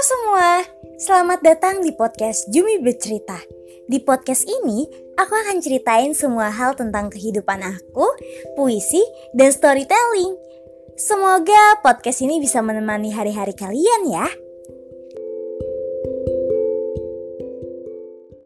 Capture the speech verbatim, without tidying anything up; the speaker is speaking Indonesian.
Halo semua, selamat datang di podcast Jumi Bercerita. Di podcast ini, aku akan ceritain semua hal tentang kehidupan aku, puisi, dan storytelling. Semoga podcast ini bisa menemani hari-hari kalian ya.